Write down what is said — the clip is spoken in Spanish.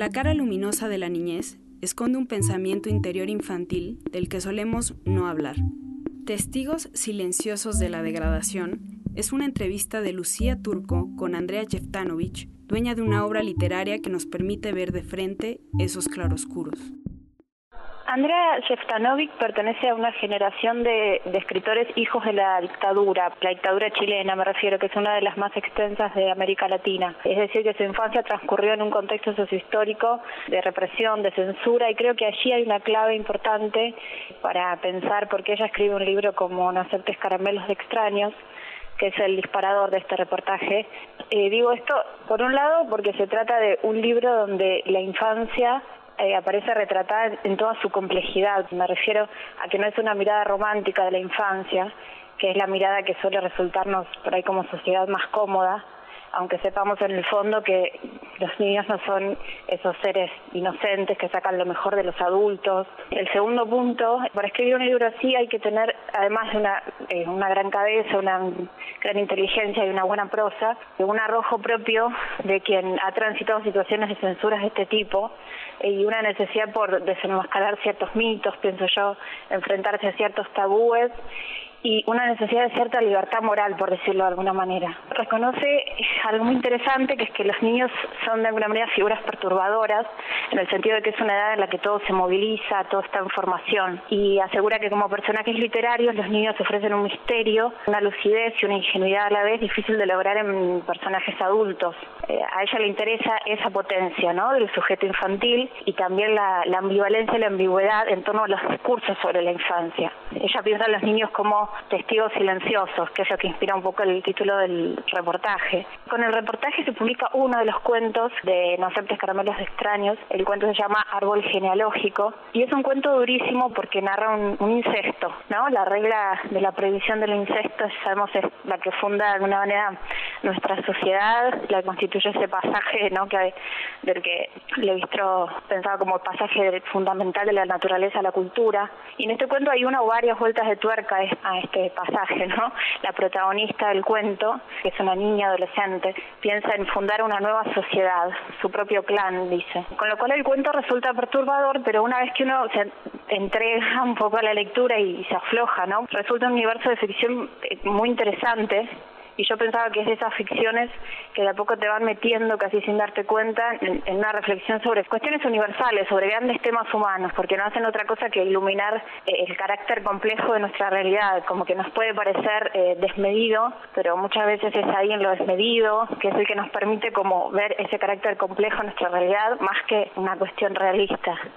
La cara luminosa de la niñez esconde un pensamiento interior infantil del que solemos no hablar. Testigos silenciosos de la degradación es una entrevista de Lucía Turco con Andrea Jeftanovic, dueña de una obra literaria que nos permite ver de frente esos claroscuros. Andrea Jeftanovic pertenece a una generación de escritores hijos de la dictadura chilena me refiero, que es una de las más extensas de América Latina. Es decir, que su infancia transcurrió en un contexto sociohistórico de represión, de censura, y creo que allí hay una clave importante para pensar, porque ella escribe un libro como No Aceptes Caramelos de Extraños, que es el disparador de este reportaje. Digo esto, por un lado, porque se trata de un libro donde la infancia aparece retratada en toda su complejidad. Me refiero a que no es una mirada romántica de la infancia, que es la mirada que suele resultarnos por ahí como sociedad más cómoda, aunque sepamos en el fondo que los niños no son esos seres inocentes que sacan lo mejor de los adultos. El segundo punto, para escribir un libro así hay que tener, además de una gran cabeza, una gran inteligencia y una buena prosa, un arrojo propio de quien ha transitado situaciones de censuras de este tipo, y una necesidad por desenmascarar ciertos mitos, pienso yo, enfrentarse a ciertos tabúes, y una necesidad de cierta libertad moral, por decirlo de alguna manera. Reconoce algo muy interesante, que es que los niños son de alguna manera figuras perturbadoras, en el sentido de que es una edad en la que todo se moviliza, todo está en formación, y asegura que como personajes literarios los niños ofrecen un misterio, una lucidez y una ingenuidad a la vez difícil de lograr en personajes adultos. A ella le interesa esa potencia, ¿no?, del sujeto infantil, y también la ambivalencia y la ambigüedad en torno a los discursos sobre la infancia. Ella piensa a los niños como testigos silenciosos, que es lo que inspira un poco el título del reportaje. Con el reportaje se publica uno de los cuentos de No Aceptes Caramelos de Extraños. El cuento se llama Árbol Genealógico, y es un cuento durísimo porque narra un incesto, ¿no? La regla de la prohibición del incesto, sabemos, es la que funda de alguna manera nuestra sociedad, la que constituye ese pasaje, ¿no?, del que Lévi-Strauss pensaba como pasaje fundamental de la naturaleza a la cultura. Y en este cuento hay una o varias vueltas de tuerca a este pasaje, ¿no? La protagonista del cuento, que es una niña adolescente, piensa en fundar una nueva sociedad, su propio clan, dice. Con lo cual el cuento resulta perturbador, pero una vez que uno se entrega un poco a la lectura y se afloja, ¿no?, resulta un universo de ficción muy interesante. Y yo pensaba que es de esas ficciones que de a poco te van metiendo, casi sin darte cuenta, en una reflexión sobre cuestiones universales, sobre grandes temas humanos, porque no hacen otra cosa que iluminar el carácter complejo de nuestra realidad, como que nos puede parecer desmedido, pero muchas veces es ahí en lo desmedido, que es el que nos permite como ver ese carácter complejo en nuestra realidad, más que una cuestión realista.